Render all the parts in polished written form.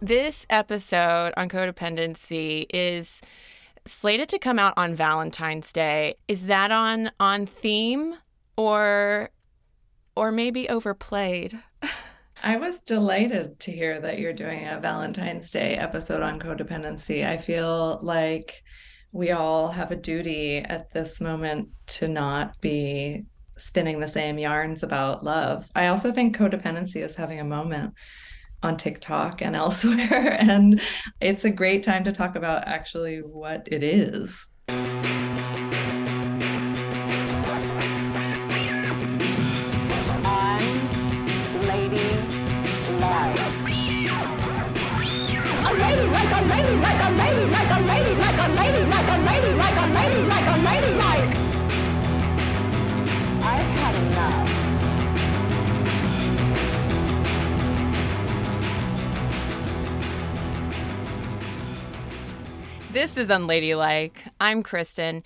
This episode on codependency is slated to come out on Valentine's Day. Is that on theme or maybe overplayed? I was delighted to hear that you're doing a Valentine's Day episode on codependency. I feel like we all have a duty at this moment to not be spinning the same yarns about love. I also think codependency is having a moment on TikTok and elsewhere, and it's a great time to talk about actually what it is. Unladylike. I've had enough. This is Unladylike. I'm Kristen,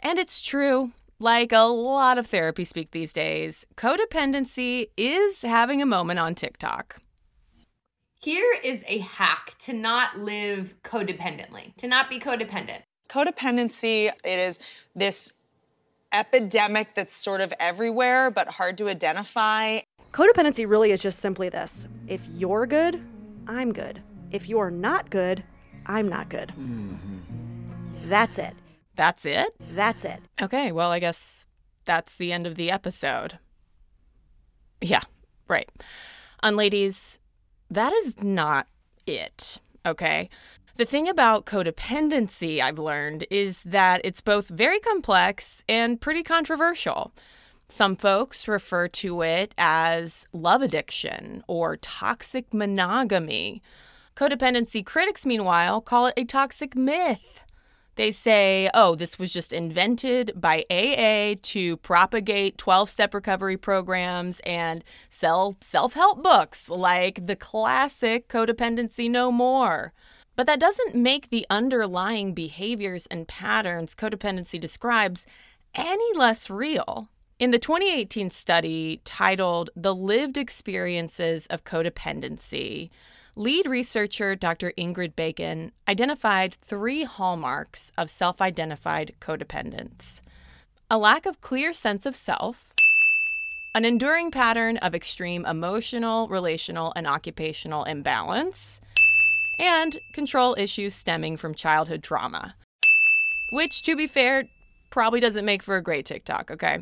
and it's true. Like a lot of therapy speak these days, codependency is having a moment on TikTok. Here is a hack to not live codependently, to not be codependent. Codependency, it is this epidemic that's sort of everywhere but hard to identify. Codependency really is just simply this. If you're good, I'm good. If you're not good, I'm not good. Mm-hmm. That's it. That's it? That's it. Okay, well, I guess that's the end of the episode. Yeah, right. Unladies, that is not it, okay? The thing about codependency I've learned is that it's both very complex and pretty controversial. Some folks refer to it as love addiction or toxic monogamy. Codependency critics, meanwhile, call it a toxic myth. They say, oh, this was just invented by AA to propagate 12-step recovery programs and sell self-help books like the classic Codependency No More. But that doesn't make the underlying behaviors and patterns codependency describes any less real. In the 2018 study titled The Lived Experiences of Codependency, lead researcher Dr. Ingrid Bacon identified three hallmarks of self-identified codependence: a lack of clear sense of self, an enduring pattern of extreme emotional, relational, and occupational imbalance, and control issues stemming from childhood trauma. Which, to be fair, probably doesn't make for a great TikTok, okay?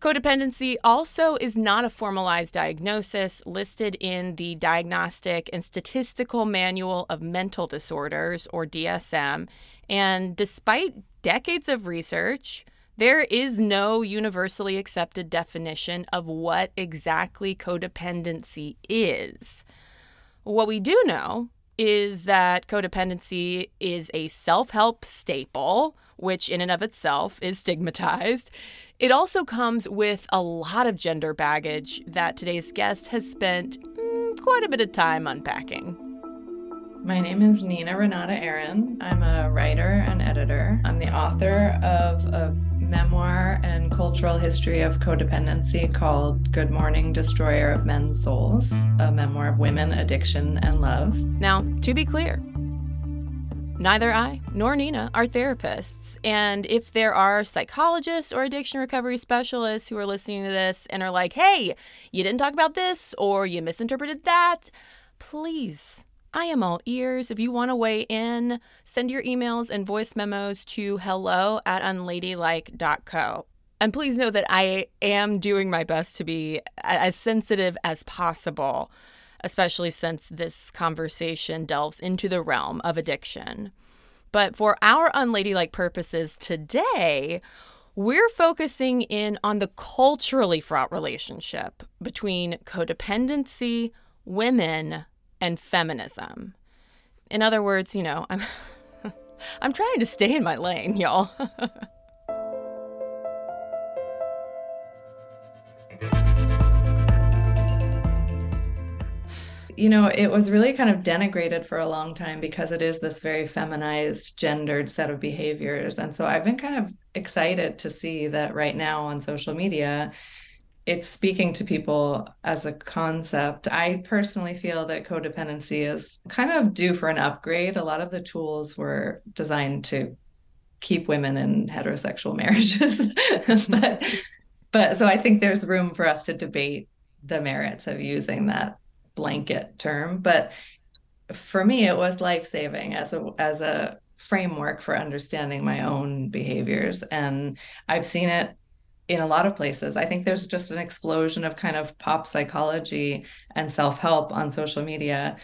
Codependency also is not a formalized diagnosis listed in the Diagnostic and Statistical Manual of Mental Disorders, or DSM, and despite decades of research, there is no universally accepted definition of what exactly codependency is. What we do know is that codependency is a self-help staple, which in and of itself is stigmatized. It also comes with a lot of gender baggage that today's guest has spent quite a bit of time unpacking. My name is Nina Renata Aron. I'm a writer and editor. I'm the author of a memoir and cultural history of codependency called Good Morning, Destroyer of Men's Souls, a memoir of women, addiction, and love. Now, to be clear, neither I nor Nina are therapists, and if there are psychologists or addiction recovery specialists who are listening to this and are like, hey, you didn't talk about this or you misinterpreted that, please, I am all ears. If you want to weigh in, send your emails and voice memos to hello@unladylike.co. And please know that I am doing my best to be as sensitive as possible, especially since this conversation delves into the realm of addiction. But for our unladylike purposes today, we're focusing in on the culturally fraught relationship between codependency, women, and feminism. In other words, you know, I'm I'm trying to stay in my lane, y'all. You know, it was really kind of denigrated for a long time because it is this very feminized, gendered set of behaviors. And so I've been kind of excited to see that right now on social media, it's speaking to people as a concept. I personally feel that codependency is kind of due for an upgrade. A lot of the tools were designed to keep women in heterosexual marriages. but so I think there's room for us to debate the merits of using that blanket term. But for me, it was life-saving as a framework for understanding my own behaviors. And I've seen it in a lot of places. I think there's just an explosion of kind of pop psychology and self-help on social media.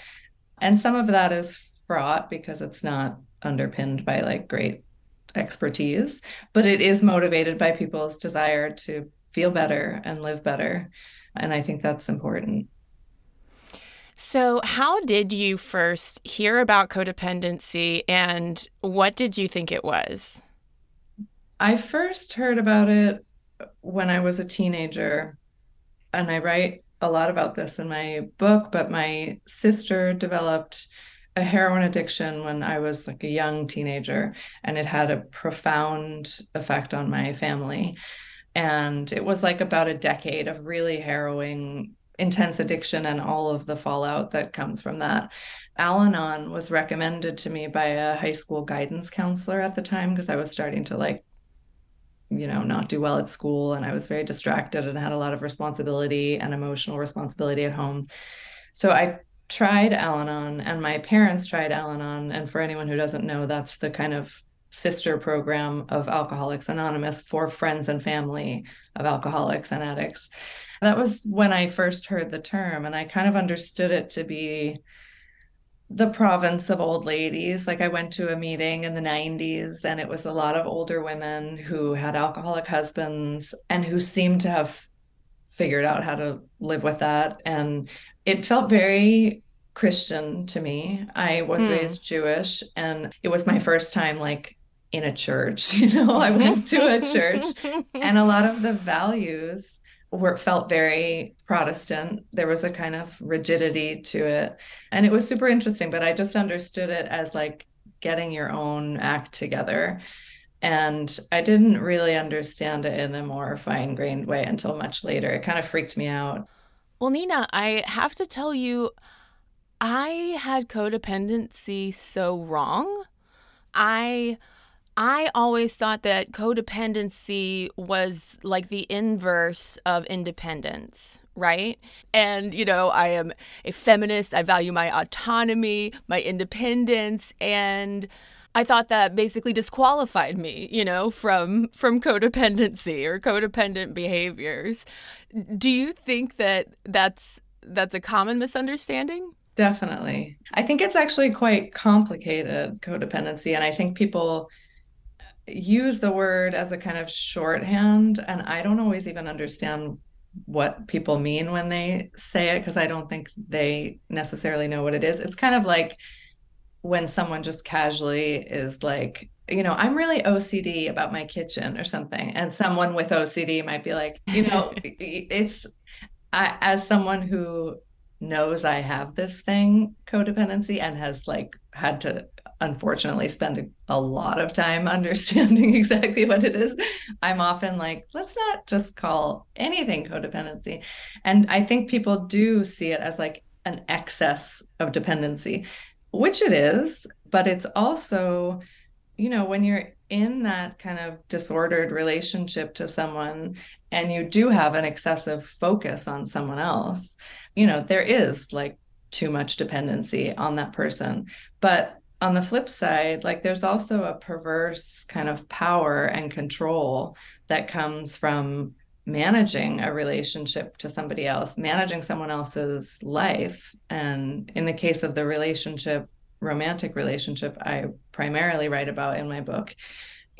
And some of that is fraught because it's not underpinned by like great expertise, but it is motivated by people's desire to feel better and live better. And I think that's important. So how did you first hear about codependency, and what did you think it was? I first heard about it when I was a teenager, and I write a lot about this in my book, but my sister developed a heroin addiction when I was like a young teenager, and it had a profound effect on my family. And it was like about a decade of really harrowing, intense addiction and all of the fallout that comes from that. Al-Anon was recommended to me by a high school guidance counselor at the time because I was starting to not do well at school, and I was very distracted and had a lot of responsibility and emotional responsibility at home. So I tried Al-Anon, and my parents tried Al-Anon. And for anyone who doesn't know, that's the kind of sister program of Alcoholics Anonymous for friends and family of alcoholics and addicts. That was when I first heard the term, and I kind of understood it to be the province of old ladies. Like, I went to a meeting in the 90s, and it was a lot of older women who had alcoholic husbands and who seemed to have figured out how to live with that. And it felt very Christian to me. I was raised Jewish, and it was my first time like in a church, I went to a church, and a lot of the values felt very Protestant. There was a kind of rigidity to it, and it was super interesting, but I just understood it as like getting your own act together. And I didn't really understand it in a more fine-grained way until much later. It kind of freaked me out. Well, Nina, I have to tell you, I had codependency so wrong. I always thought that codependency was like the inverse of independence, right? And, I am a feminist. I value my autonomy, my independence, and I thought that basically disqualified me, from codependency or codependent behaviors. Do you think that that's a common misunderstanding? Definitely. I think it's actually quite complicated, codependency, and I think people use the word as a kind of shorthand, and I don't always even understand what people mean when they say it, because I don't think they necessarily know what it is. It's kind of like when someone just casually is like, I'm really OCD about my kitchen or something, and someone with OCD might be like, as someone who knows I have this thing, codependency, and has like had to unfortunately spend a lot of time understanding exactly what it is, I'm often like, let's not just call anything codependency. And I think people do see it as like an excess of dependency, which it is, but it's also, when you're in that kind of disordered relationship to someone and you do have an excessive focus on someone else, there is like too much dependency on that person. But on the flip side, like, there's also a perverse kind of power and control that comes from managing a relationship to somebody else, managing someone else's life. And in the case of the romantic relationship I primarily write about in my book,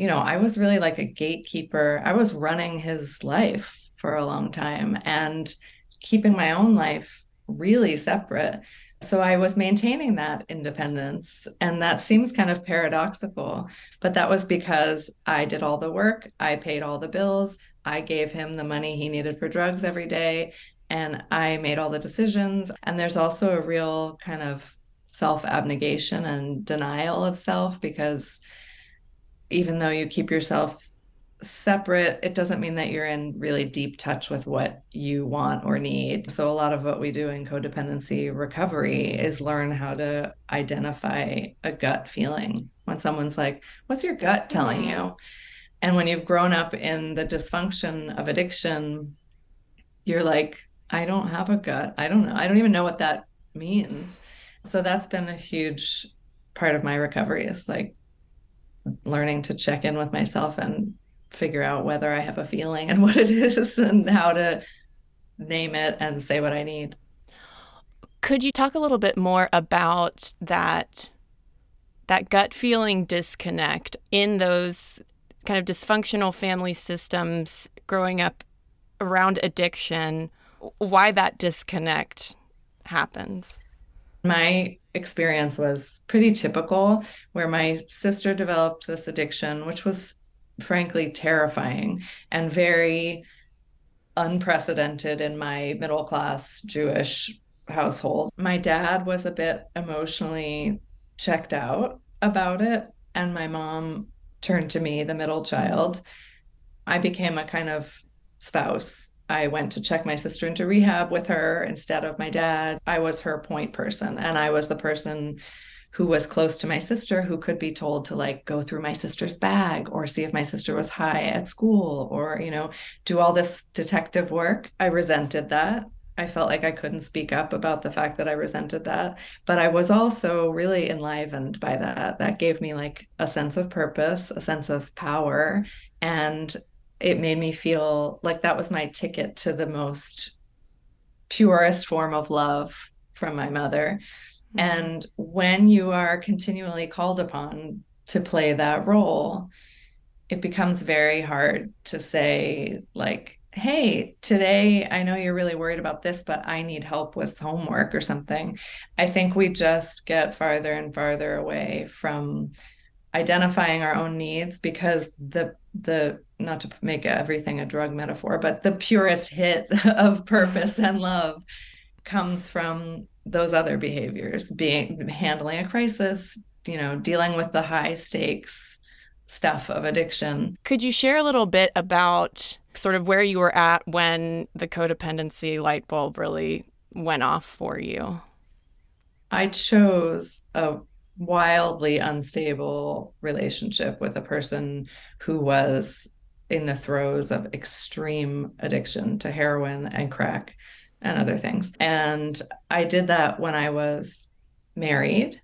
I was really like a gatekeeper. I was running his life for a long time and keeping my own life really separate. So I was maintaining that independence, and that seems kind of paradoxical, but that was because I did all the work, I paid all the bills, I gave him the money he needed for drugs every day, and I made all the decisions. And there's also a real kind of self-abnegation and denial of self, because even though you keep yourself separate, it doesn't mean that you're in really deep touch with what you want or need. So a lot of what we do in codependency recovery is learn how to identify a gut feeling. When someone's like, what's your gut telling you? And when you've grown up in the dysfunction of addiction, you're like, I don't have a gut. I don't know. I don't even know what that means. So that's been a huge part of my recovery, is like learning to check in with myself and figure out whether I have a feeling and what it is and how to name it and say what I need. Could you talk a little bit more about that gut feeling disconnect in those kind of dysfunctional family systems growing up around addiction, why that disconnect happens? My experience was pretty typical, where my sister developed this addiction, which was frankly terrifying and very unprecedented in my middle class Jewish household. My dad was a bit emotionally checked out about it, and my mom turned to me, the middle child. I became a kind of spouse. I went to check my sister into rehab with her instead of my dad. I was her point person, and I was the person who was close to my sister, who could be told to like go through my sister's bag or see if my sister was high at school or, you know, do all this detective work. I resented that. I felt like I couldn't speak up about the fact that I resented that. But I was also really enlivened by that. That gave me like a sense of purpose, a sense of power. And it made me feel like that was my ticket to the most purest form of love from my mother. And when you are continually called upon to play that role, it becomes very hard to say like, hey, today, I know you're really worried about this, but I need help with homework or something. I think we just get farther and farther away from identifying our own needs, because the not to make everything a drug metaphor, but the purest hit of purpose and love comes from those other behaviors, being handling a crisis, you know, dealing with the high stakes stuff of addiction. Could you share a little bit about sort of where you were at when the codependency light bulb really went off for you? I chose a wildly unstable relationship with a person who was in the throes of extreme addiction to heroin and crack and other things. And I did that when I was married.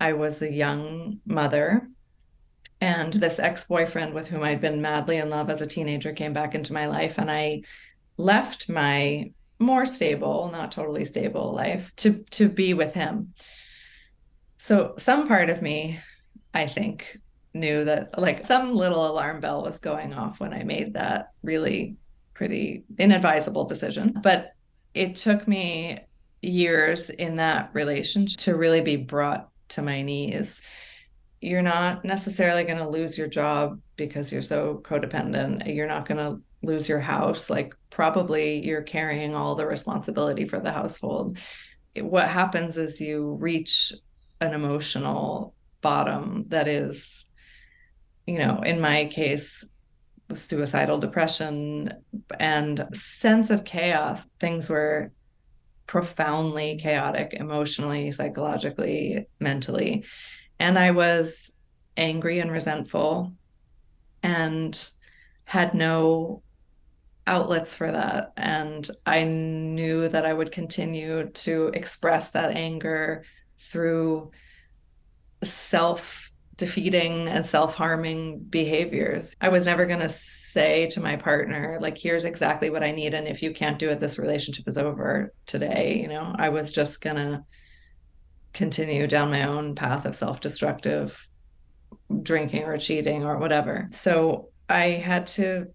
I was a young mother, and this ex-boyfriend with whom I'd been madly in love as a teenager came back into my life, and I left my more stable, not totally stable life to be with him. So some part of me, I think, knew that like some little alarm bell was going off when I made that really pretty inadvisable decision. But it took me years in that relationship to really be brought to my knees. You're not necessarily going to lose your job because you're so codependent. You're not going to lose your house. Like, probably you're carrying all the responsibility for the household. What happens is you reach an emotional bottom that is, you know, in my case, suicidal depression and sense of chaos. Things were profoundly chaotic emotionally, psychologically, mentally. And I was angry and resentful and had no outlets for that. And I knew that I would continue to express that anger through self-defeating and self-harming behaviors. I was never going to say to my partner, like, here's exactly what I need, and if you can't do it, this relationship is over today. You know, I was just going to continue down my own path of self-destructive drinking or cheating or whatever. So I had to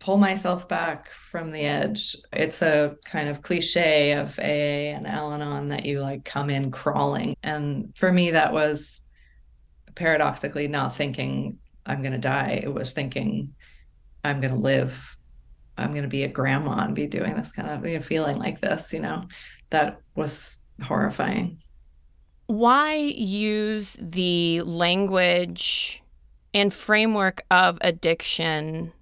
pull myself back from the edge. It's a kind of cliche of AA and Al-Anon that you like come in crawling. And for me, that was paradoxically not thinking I'm going to die. It was thinking I'm going to live. I'm going to be a grandma and be doing this kind of, you know, feeling like this, you know, that was horrifying. Why use the language and framework of addiction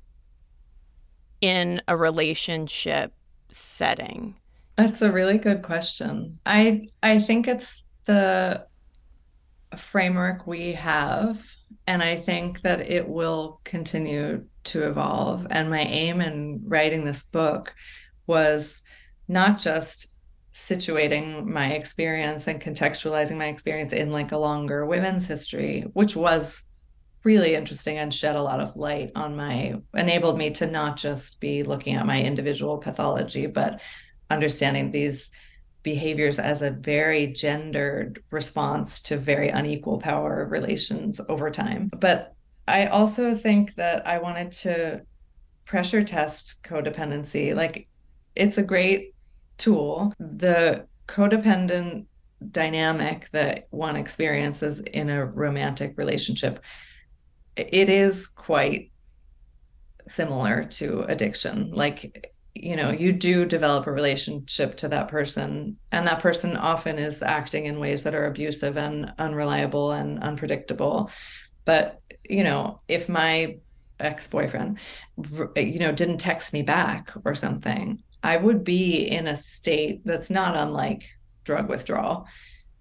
in a relationship setting? That's a really good question. I think it's the framework we have, and I think that it will continue to evolve. And my aim in writing this book was not just situating my experience and contextualizing my experience in like a longer women's history, which was really interesting and shed a lot of light on enabled me to not just be looking at my individual pathology, but understanding these behaviors as a very gendered response to very unequal power relations over time. But I also think that I wanted to pressure test codependency. Like, it's a great tool. The codependent dynamic that one experiences in a romantic relationship, it is quite similar to addiction. Like, you know, you do develop a relationship to that person, and that person often is acting in ways that are abusive and unreliable and unpredictable. But, you know, if my ex-boyfriend, you know, didn't text me back or something, I would be in a state that's not unlike drug withdrawal,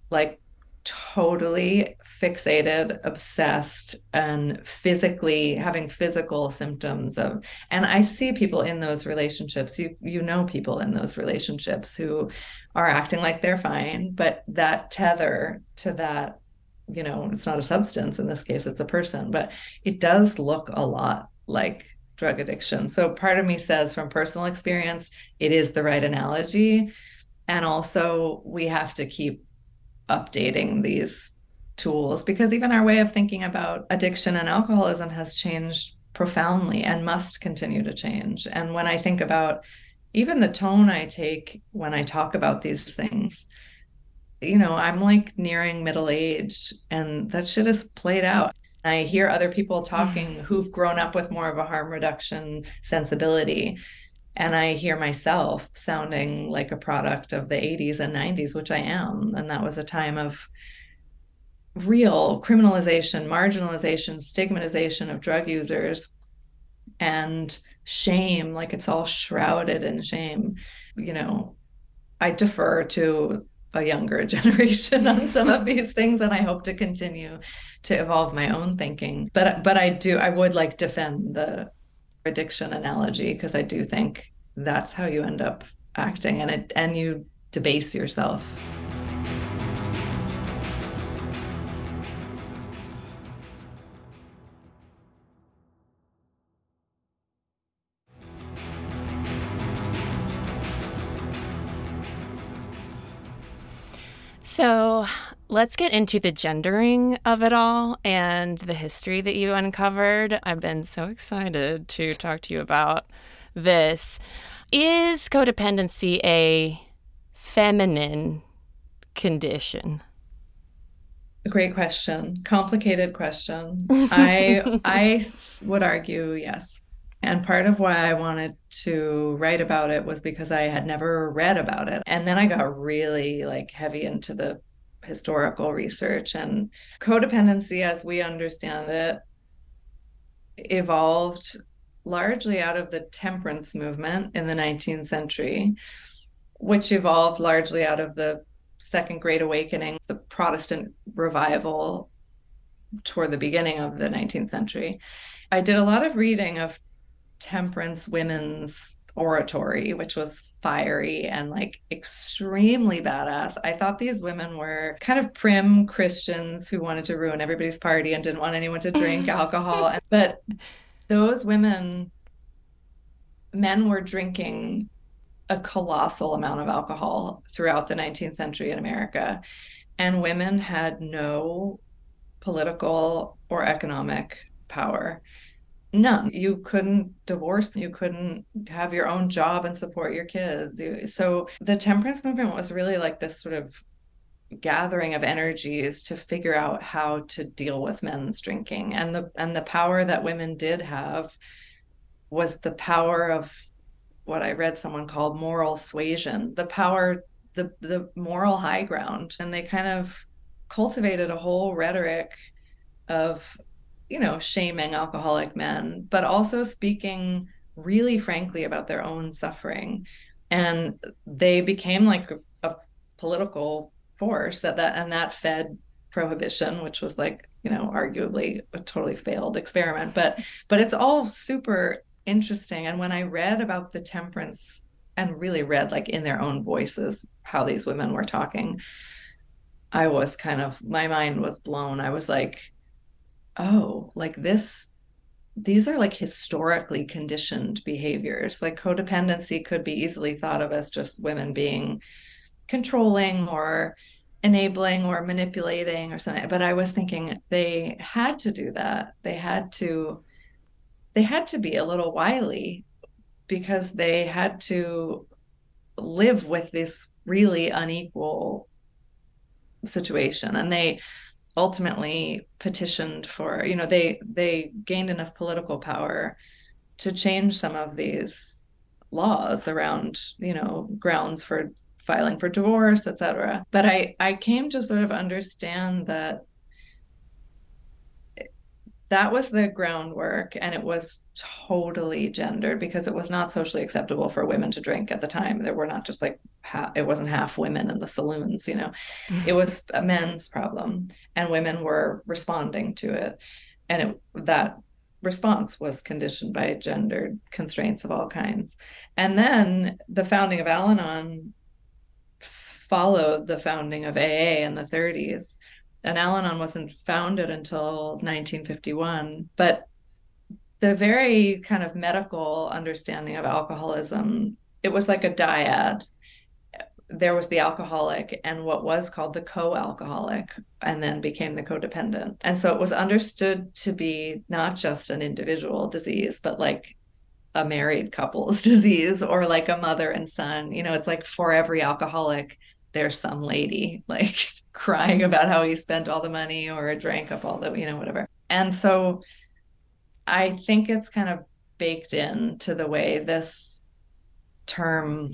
like totally fixated, obsessed, and physically having physical symptoms of, and I see people in those relationships, you know, people in those relationships who are acting like they're fine, but that tether to that, you know, it's not a substance in this case, it's a person, but it does look a lot like drug addiction. So part of me says, from personal experience, it is the right analogy. And also we have to keep updating these tools, because even our way of thinking about addiction and alcoholism has changed profoundly and must continue to change. And when I think about even the tone I take when I talk about these things, you know, I'm like nearing middle age and that shit is played out. I hear other people talking who've grown up with more of a harm reduction sensibility. And I hear myself sounding like a product of the 80s and 90s, which I am. And that was a time of real criminalization, marginalization, stigmatization of drug users, and shame. Like, it's all shrouded in shame. You know, I defer to a younger generation on some of these things, and I hope to continue to evolve my own thinking. But I would like defend the addiction analogy, because I do think that's how you end up acting, and you debase yourself. So let's get into the gendering of it all and the history that you uncovered. I've been so excited to talk to you about this. Is codependency a feminine condition? Great question. Complicated question. I would argue yes. And part of why I wanted to write about it was because I had never read about it. And then I got really like heavy into the historical research, and codependency as we understand it evolved largely out of the temperance movement in the 19th century, which evolved largely out of the Second Great Awakening, the Protestant revival toward the beginning of the 19th century. I did a lot of reading of temperance women's oratory, which was fiery and like extremely badass. I thought these women were kind of prim Christians who wanted to ruin everybody's party and didn't want anyone to drink alcohol. But those women, men were drinking a colossal amount of alcohol throughout the 19th century in America, and women had no political or economic power. None. You couldn't divorce. You couldn't have your own job and support your kids. So the temperance movement was really like this sort of gathering of energies to figure out how to deal with men's drinking. And the power that women did have was the power of what I read someone called moral suasion, the power, the moral high ground. And they kind of cultivated a whole rhetoric of you know, shaming alcoholic men, but also speaking really frankly about their own suffering. And they became like a political force at that, and that fed prohibition, which was like, you know, arguably a totally failed experiment, but it's all super interesting. And when I read about the temperance and really read like in their own voices how these women were talking, I was kind of, my mind was blown. I was like, oh, like this, these are like historically conditioned behaviors. Like codependency could be easily thought of as just women being controlling or enabling or manipulating or something. But I was thinking they had to do that. They had to be a little wily because they had to live with this really unequal situation. And they ultimately petitioned for, you know, they gained enough political power to change some of these laws around, you know, grounds for filing for divorce, etc. But I came to sort of understand that that was the groundwork, and it was totally gendered because it was not socially acceptable for women to drink at the time. There were not just like, it wasn't half women in the saloons, you know. It was a men's problem, and women were responding to it. And that response was conditioned by gendered constraints of all kinds. And then the founding of Al-Anon followed the founding of AA in the 30s. And Al-Anon wasn't founded until 1951, but the very kind of medical understanding of alcoholism, it was like a dyad. There was the alcoholic and what was called the co-alcoholic, and then became the codependent. And so it was understood to be not just an individual disease, but like a married couple's disease, or like a mother and son. You know, it's like for every alcoholic, there's some lady like crying about how he spent all the money or drank up all the, you know, whatever. And so I think it's kind of baked in to the way this term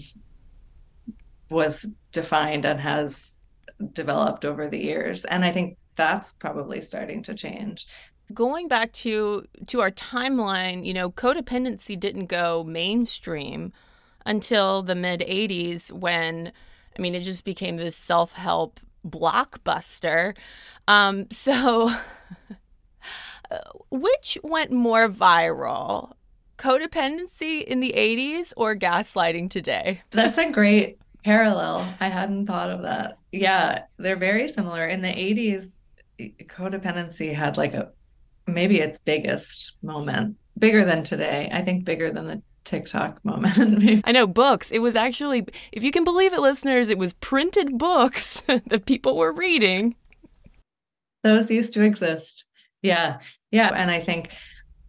was defined and has developed over the years. And I think that's probably starting to change. Going back to our timeline, you know, codependency didn't go mainstream until the mid-'80s when, I mean, it just became this self-help blockbuster. So which went more viral, codependency in the 80s or gaslighting today? That's a great parallel. I hadn't thought of that. Yeah, they're very similar. In the 80s, codependency had like a, maybe its biggest moment, bigger than today. I think bigger than the TikTok moment. I know, books. It was actually, if you can believe it, listeners, it was printed books that people were reading. Those used to exist. Yeah. Yeah. And I think,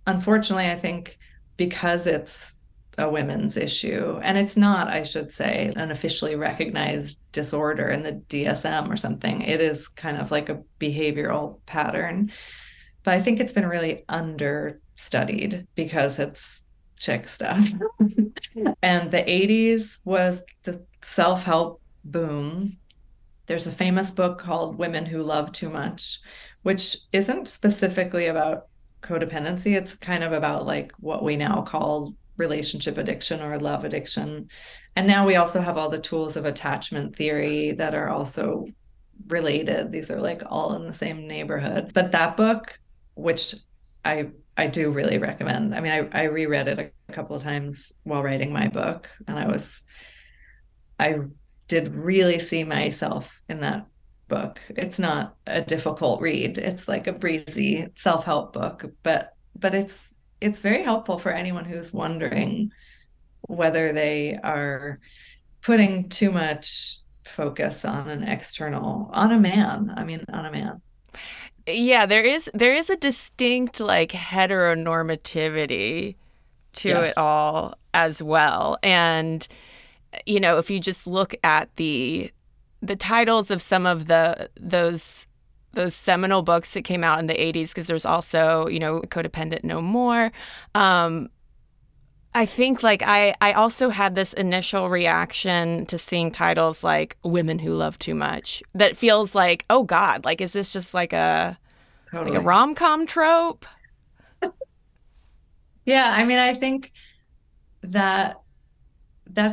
unfortunately, I think because it's a women's issue, and it's not, I should say, an officially recognized disorder in the DSM or something, it is kind of like a behavioral pattern. But I think it's been really understudied because it's chick stuff. And the 80s was the self-help boom. There's a famous book called Women Who Love Too Much, which isn't specifically about codependency. It's kind of about like what we now call relationship addiction or love addiction. And now we also have all the tools of attachment theory that are also related. These are like all in the same neighborhood. But that book, which I do really recommend. I mean, I reread it a couple of times while writing my book, and I did really see myself in that book. It's not a difficult read. It's like a breezy self-help book, but it's very helpful for anyone who's wondering whether they are putting too much focus on an external, on a man. Yeah, there is a distinct like heteronormativity to it all as well. And, you know, if you just look at the titles of some of those seminal books that came out in the 80s, because there's also, you know, Codependent No More. I think like I also had this initial reaction to seeing titles like Women Who Love Too Much that feels like, oh God, like, is this just like a Totally. Like a rom-com trope. Yeah, I mean, I think that's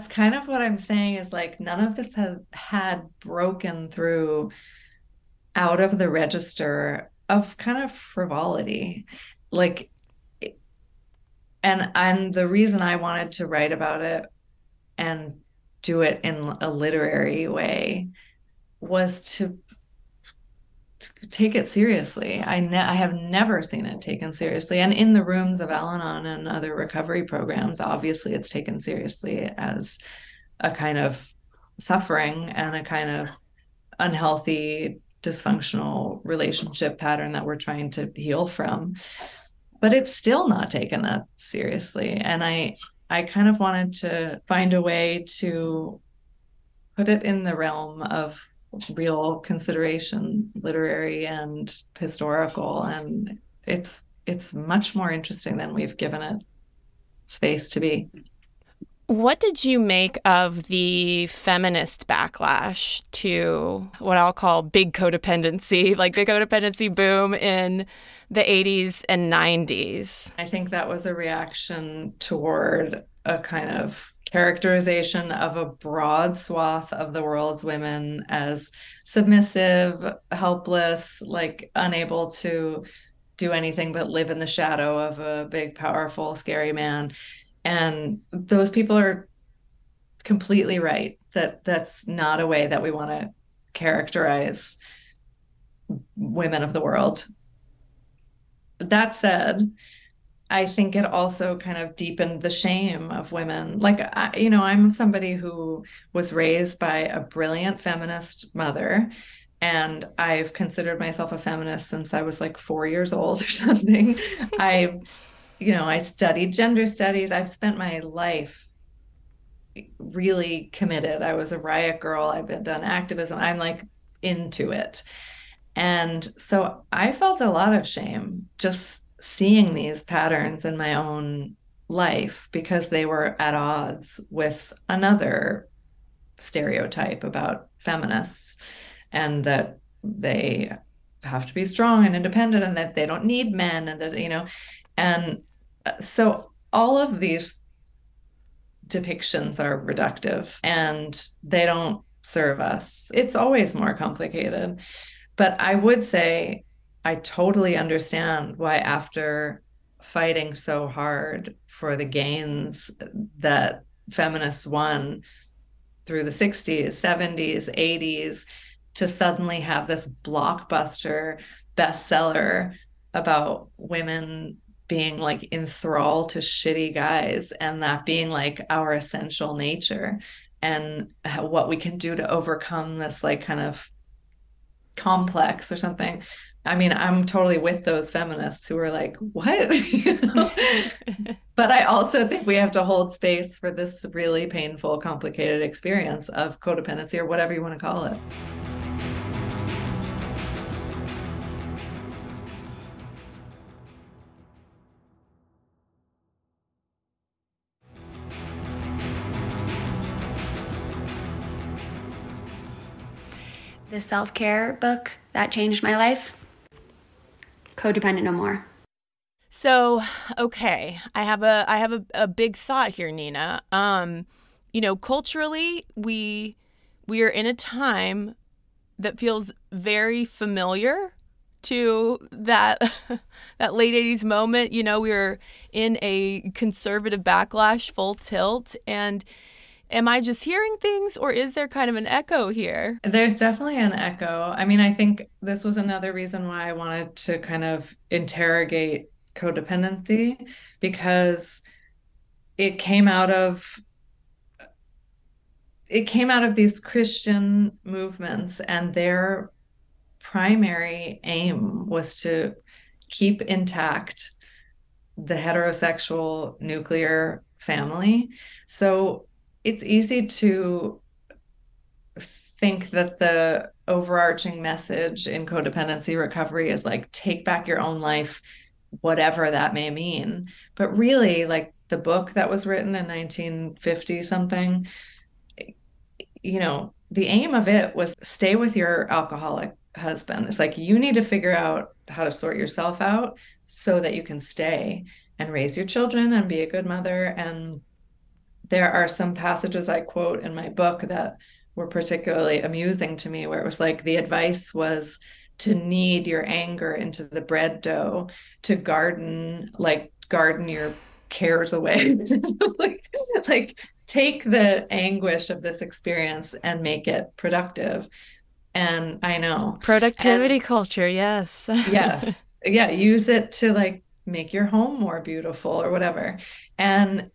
kind of what I'm saying is, like, none of this has had broken through out of the register of kind of frivolity. Like, and the reason I wanted to write about it and do it in a literary way was to take it seriously. I have never seen it taken seriously. And in the rooms of Al-Anon and other recovery programs, obviously it's taken seriously as a kind of suffering and a kind of unhealthy, dysfunctional relationship pattern that we're trying to heal from. But it's still not taken that seriously. And I kind of wanted to find a way to put it in the realm of real consideration, literary and historical, and it's much more interesting than we've given it space to be. What did you make of the feminist backlash to what I'll call big codependency, like the codependency boom in the 80s and 90s? I think that was a reaction toward a kind of characterization of a broad swath of the world's women as submissive, helpless, like unable to do anything but live in the shadow of a big, powerful, scary man. And those people are completely right that that's not a way that we want to characterize women of the world. That said, I think it also kind of deepened the shame of women. Like, I'm somebody who was raised by a brilliant feminist mother, and I've considered myself a feminist since I was like 4 years old or something. I studied gender studies. I've spent my life really committed. I was a riot girl. I've done activism. I'm like into it. And so I felt a lot of shame just seeing these patterns in my own life because they were at odds with another stereotype about feminists, and that they have to be strong and independent, and that they don't need men, and that, and so all of these depictions are reductive and they don't serve us. It's always more complicated. But I would say I totally understand why, after fighting so hard for the gains that feminists won through the 60s, 70s, 80s, to suddenly have this blockbuster bestseller about women being like enthralled to shitty guys, and that being like our essential nature, and what we can do to overcome this like kind of complex or something. I mean, I'm totally with those feminists who are like, what? But I also think we have to hold space for this really painful, complicated experience of codependency, or whatever you want to call it. The self-care book that changed my life, Codependent No More. So, okay, I have a big thought here, Nina. Culturally, we are in a time that feels very familiar to that late 80s moment. We were in a conservative backlash, full tilt, and am I just hearing things, or is there kind of an echo here? There's definitely an echo. I mean, I think this was another reason why I wanted to kind of interrogate codependency, because it came out of these Christian movements, and their primary aim was to keep intact the heterosexual nuclear family. So it's easy to think that the overarching message in codependency recovery is like, take back your own life, whatever that may mean. But really, like, the book that was written in 1950 something, the aim of it was stay with your alcoholic husband. It's like, you need to figure out how to sort yourself out so that you can stay and raise your children and be a good mother. And there are some passages I quote in my book that were particularly amusing to me, where it was like, the advice was to knead your anger into the bread dough, to garden your cares away. like take the anguish of this experience and make it productive. And I know productivity culture. Yes. Yes. Yeah. Use it to like make your home more beautiful or whatever. And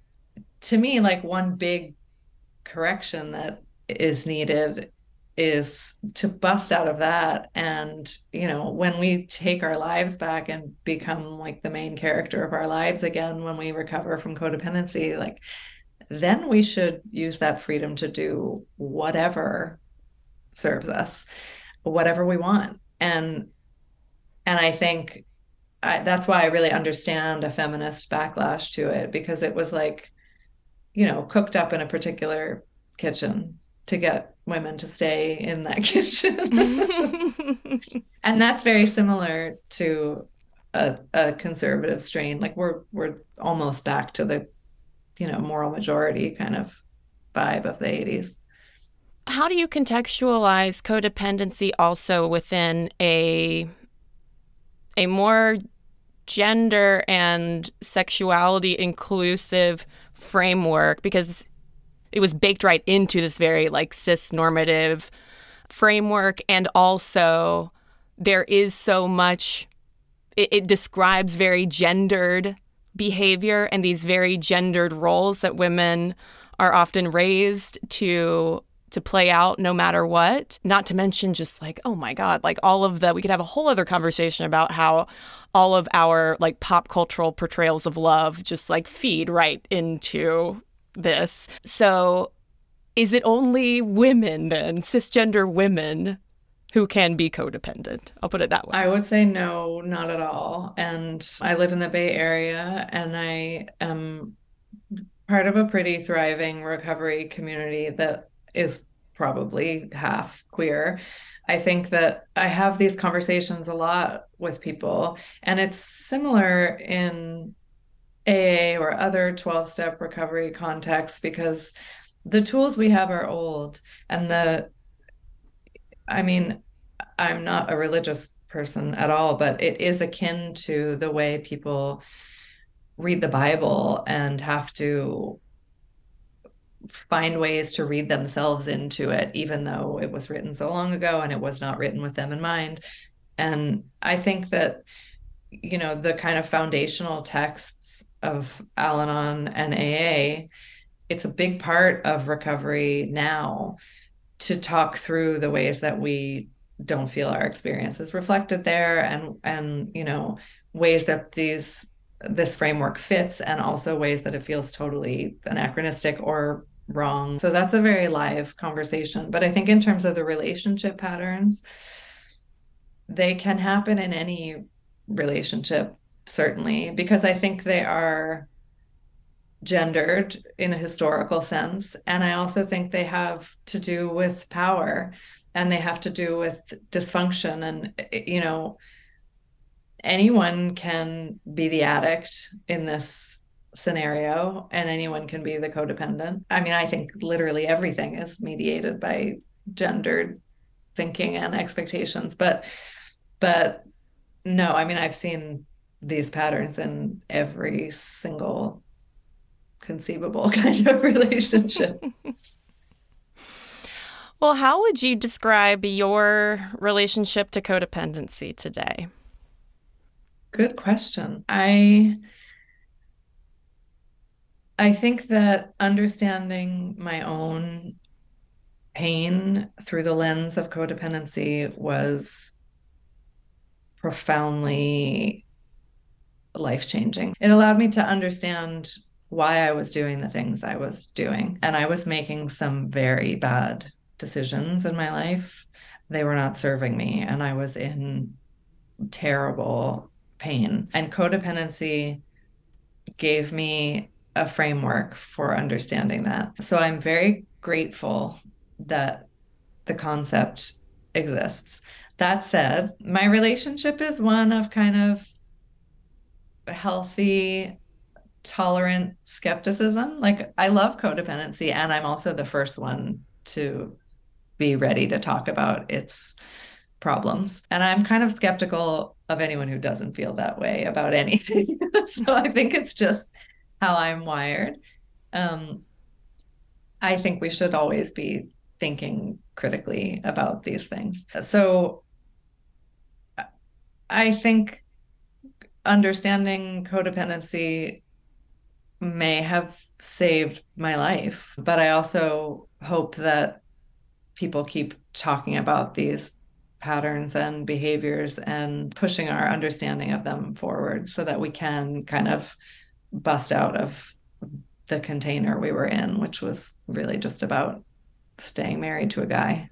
to me, like, one big correction that is needed is to bust out of that. And, you know, when we take our lives back and become like the main character of our lives again, when we recover from codependency, like, then we should use that freedom to do whatever serves us, whatever we want. And I think that's why I really understand a feminist backlash to it, because it was like, you know, cooked up in a particular kitchen to get women to stay in that kitchen. And that's very similar to a conservative strain. Like we're almost back to the, you know, moral majority kind of vibe of the 80s. How do you contextualize codependency also within a more gender and sexuality inclusive framework? Because it was baked right into this very like cis normative framework. And also there is so much, it describes very gendered behavior and these very gendered roles that women are often raised to play out no matter what. Not to mention just like, oh my God, like all of the, we could have a whole other conversation about how all of our like pop cultural portrayals of love just like feed right into this. So is it only women then, cisgender women, who can be codependent? I'll put it that way. I would say no, not at all. And I live in the Bay Area, and I am part of a pretty thriving recovery community that is probably half queer. I think that I have these conversations a lot with people, and it's similar in AA or other 12-step recovery contexts, because the tools we have are old. And I mean, I'm not a religious person at all, but it is akin to the way people read the Bible and have to find ways to read themselves into it, even though it was written so long ago and it was not written with them in mind. And I think that, you know, the kind of foundational texts of Al-Anon and AA, it's a big part of recovery now to talk through the ways that we don't feel our experience is reflected there, and you know, ways that this framework fits, and also ways that it feels totally anachronistic or wrong. So that's a very live conversation. But I think in terms of the relationship patterns, they can happen in any relationship, certainly, because I think they are gendered in a historical sense. And I also think they have to do with power, and they have to do with dysfunction. And, you know, anyone can be the addict in this scenario, and anyone can be the codependent. I mean, I think literally everything is mediated by gendered thinking and expectations, but no, I mean, I've seen these patterns in every single conceivable kind of relationship. Well, how would you describe your relationship to codependency today? Good question. I think that understanding my own pain through the lens of codependency was profoundly life-changing. It allowed me to understand why I was doing the things I was doing. And I was making some very bad decisions in my life. They were not serving me, and I was in terrible pain. And codependency gave me a framework for understanding that. So I'm very grateful that the concept exists. That said, my relationship is one of kind of healthy, tolerant skepticism. Like, I love codependency, and I'm also the first one to be ready to talk about its problems. And I'm kind of skeptical of anyone who doesn't feel that way about anything. So I think it's just how I'm wired. I think we should always be thinking critically about these things. So I think understanding codependency may have saved my life, but I also hope that people keep talking about these patterns and behaviors and pushing our understanding of them forward so that we can kind of bust out of the container we were in, which was really just about staying married to a guy.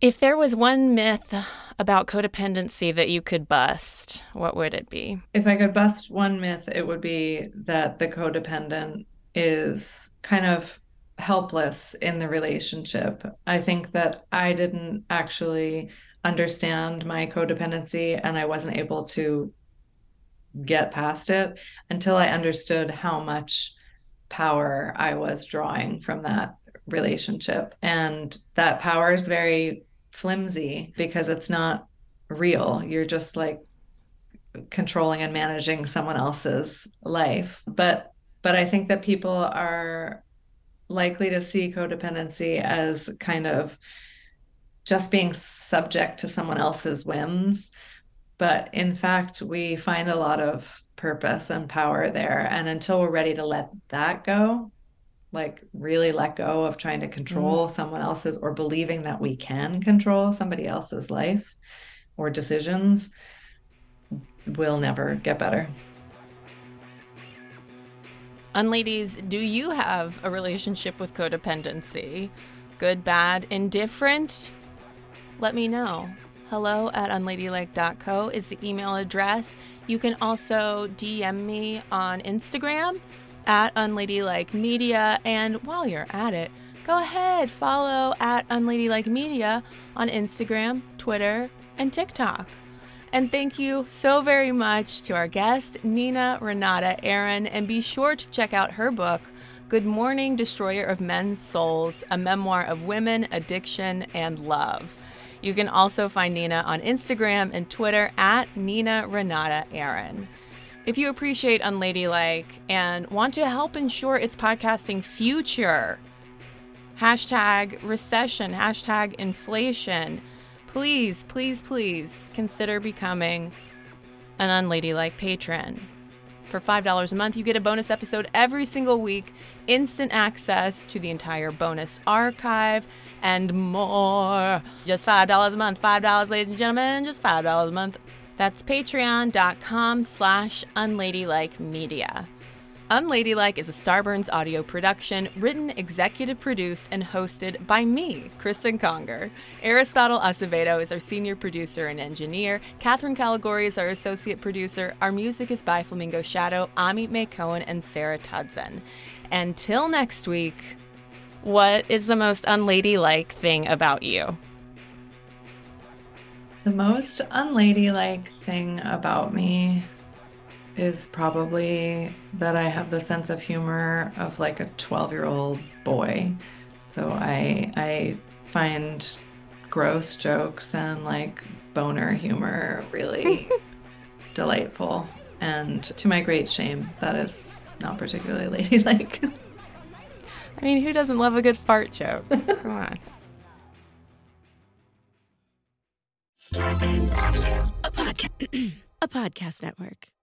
If there was one myth about codependency that you could bust, what would it be? If I could bust one myth, it would be that the codependent is kind of helpless in the relationship. I think that I didn't actually understand my codependency, and I wasn't able to get past it until I understood how much power I was drawing from that relationship. And that power is very flimsy because it's not real. You're just like controlling and managing someone else's life. But I think that people are likely to see codependency as kind of just being subject to someone else's whims. But in fact, we find a lot of purpose and power there. And until we're ready to let that go, like really let go of trying to control someone else's or believing that we can control somebody else's life or decisions, we'll never get better. Unladies, do you have a relationship with codependency? Good, bad, indifferent? Let me know. hello@unladylike.co is the email address. You can also DM me on Instagram @unladylikemedia. And while you're at it, go ahead, follow @unladylikemedia on Instagram, Twitter, and TikTok. And thank you so very much to our guest, Nina Renata Aron. And be sure to check out her book, Good Morning, Destroyer of Men's Souls, a memoir of women, addiction, and love. You can also find Nina on Instagram and Twitter @NinaRenataAron. If you appreciate Unladylike and want to help ensure its podcasting future, #recession, #inflation, please, please, please consider becoming an Unladylike patron. For $5 a month, you get a bonus episode every single week, instant access to the entire bonus archive, and more. Just $5 a month, $5, ladies and gentlemen, just $5 a month. That's patreon.com/unladylikemedia. Unladylike is a Starburns audio production, written, executive produced, and hosted by me, Kristen Conger. Aristotle Acevedo is our senior producer and engineer. Catherine Caligori is our associate producer. Our music is by Flamingo Shadow, Amit May Cohen, and Sarah Tudson. Until next week, what is the most unladylike thing about you? The most unladylike thing about me is probably that I have the sense of humor of like a 12-year-old boy. So I find gross jokes and like boner humor really delightful. And to my great shame, that is not particularly ladylike. I mean, who doesn't love a good fart joke? Come on. Starburns Audio, a podcast network.